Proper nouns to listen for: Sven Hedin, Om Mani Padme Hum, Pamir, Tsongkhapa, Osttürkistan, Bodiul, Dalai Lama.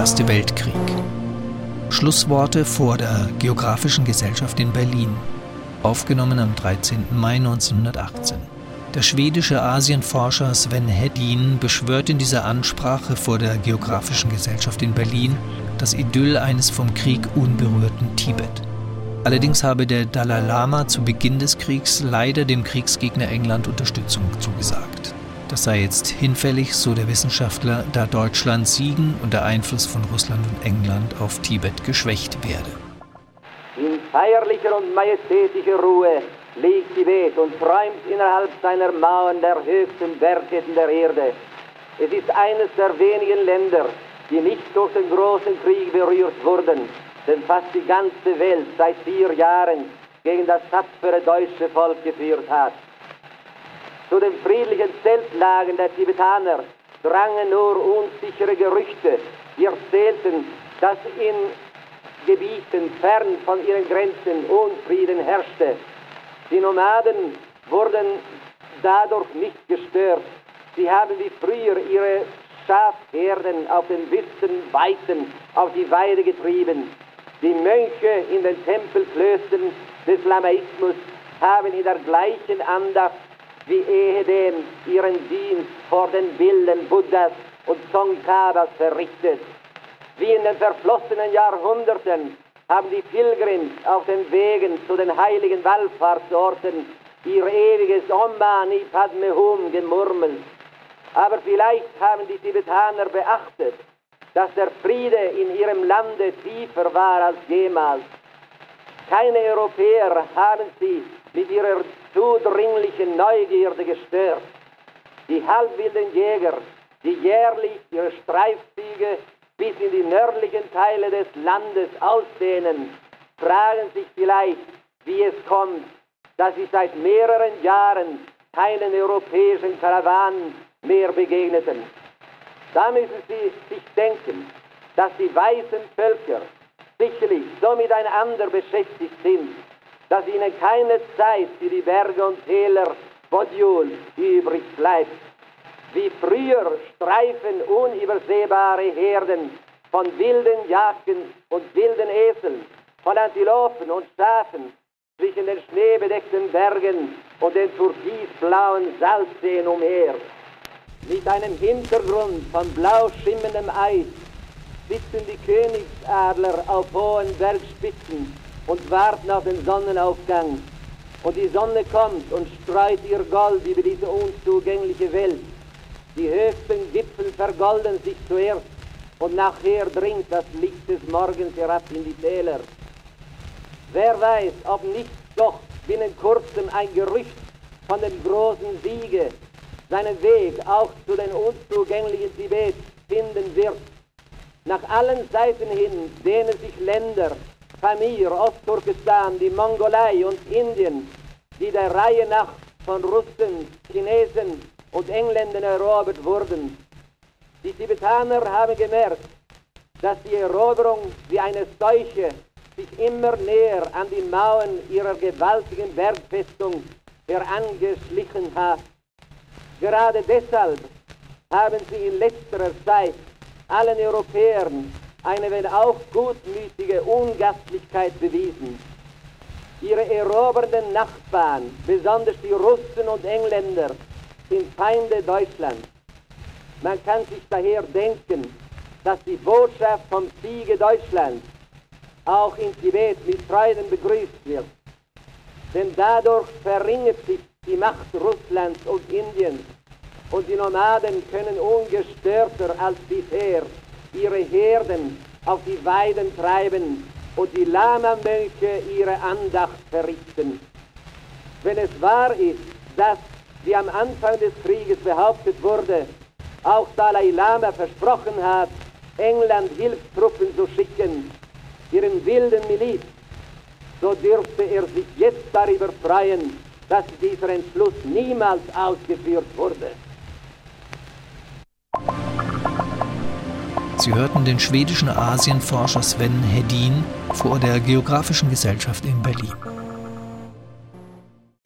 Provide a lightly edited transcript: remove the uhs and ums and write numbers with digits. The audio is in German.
Erste Weltkrieg. Schlussworte vor der Geografischen Gesellschaft in Berlin, aufgenommen am 13. Mai 1918. Der schwedische Asienforscher Sven Hedin beschwört in dieser Ansprache vor der Geografischen Gesellschaft in Berlin das Idyll eines vom Krieg unberührten Tibet. Allerdings habe der Dalai Lama zu Beginn des Kriegs leider dem Kriegsgegner England Unterstützung zugesagt. Das sei jetzt hinfällig, so der Wissenschaftler, da Deutschlands Siegen und der Einfluss von Russland und England auf Tibet geschwächt werde. In feierlicher und majestätischer Ruhe liegt Tibet und träumt innerhalb seiner Mauern der höchsten Bergketten der Erde. Es ist eines der wenigen Länder, die nicht durch den großen Krieg berührt wurden, denn fast die ganze Welt seit 4 Jahren gegen das tapfere deutsche Volk geführt hat. Zu den friedlichen Zeltlagen der Tibetaner drangen nur unsichere Gerüchte, die erzählten, dass in Gebieten fern von ihren Grenzen Unfrieden herrschte. Die Nomaden wurden dadurch nicht gestört. Sie haben wie früher ihre Schafherden auf den Wüsten Weiten auf die Weide getrieben. Die Mönche in den Tempelklöstern des Lamaismus haben in der gleichen Andacht wie ehedem ihren Dienst vor den Bildern Buddhas und Tsongkhapas verrichtet. Wie in den verflossenen Jahrhunderten haben die Pilgrims auf den Wegen zu den heiligen Wallfahrtsorten ihr ewiges Om Mani Padme Hum gemurmelt. Aber vielleicht haben die Tibetaner beachtet, dass der Friede in ihrem Lande tiefer war als jemals. Keine Europäer haben sie mit ihrer zudringlichen Neugierde gestört. Die halbwilden Jäger, die jährlich ihre Streifzüge bis in die nördlichen Teile des Landes ausdehnen, fragen sich vielleicht, wie es kommt, dass sie seit mehreren Jahren keinen europäischen Karawanen mehr begegneten. Da müssen sie sich denken, dass die weißen Völker sicherlich so miteinander beschäftigt sind, dass ihnen keine Zeit für die Berge und Täler Bodiul übrig bleibt. Wie früher streifen unübersehbare Herden von wilden Jacken und wilden Eseln, von Antilopen und Schafen zwischen den schneebedeckten Bergen und den türkisblauen Salzseen umher. Mit einem Hintergrund von blau schimmerndem Eis sitzen die Königsadler auf hohen Bergspitzen und warten auf den Sonnenaufgang. Und die Sonne kommt und streut ihr Gold über diese unzugängliche Welt. Die höchsten Gipfel vergolden sich zuerst und nachher dringt das Licht des Morgens herab in die Täler. Wer weiß, ob nicht doch binnen kurzem ein Gerücht von dem großen Siege seinen Weg auch zu den unzugänglichen Tibet finden wird. Nach allen Seiten hin dehnen sich Länder, Pamir, Osttürkistan, die Mongolei und Indien, die der Reihe nach von Russen, Chinesen und Engländern erobert wurden. Die Tibetaner haben gemerkt, dass die Eroberung wie eine Seuche sich immer näher an die Mauern ihrer gewaltigen Bergfestung herangeschlichen hat. Gerade deshalb haben sie in letzterer Zeit allen Europäern eine, wenn auch gutmütige Ungastlichkeit bewiesen. Ihre erobernden Nachbarn, besonders die Russen und Engländer, sind Feinde Deutschlands. Man kann sich daher denken, dass die Botschaft vom Siege Deutschlands auch in Tibet mit Freuden begrüßt wird. Denn dadurch verringert sich die Macht Russlands und Indiens und die Nomaden können ungestörter als bisher ihre Herden auf die Weiden treiben und die Lama-Mönche ihre Andacht verrichten. Wenn es wahr ist, dass, wie am Anfang des Krieges behauptet wurde, auch Dalai Lama versprochen hat, England Hilfstruppen zu schicken, ihren wilden Miliz, so dürfte er sich jetzt darüber freuen, dass dieser Entschluss niemals ausgeführt wurde. Sie hörten den schwedischen Asienforscher Sven Hedin vor der Geografischen Gesellschaft in Berlin.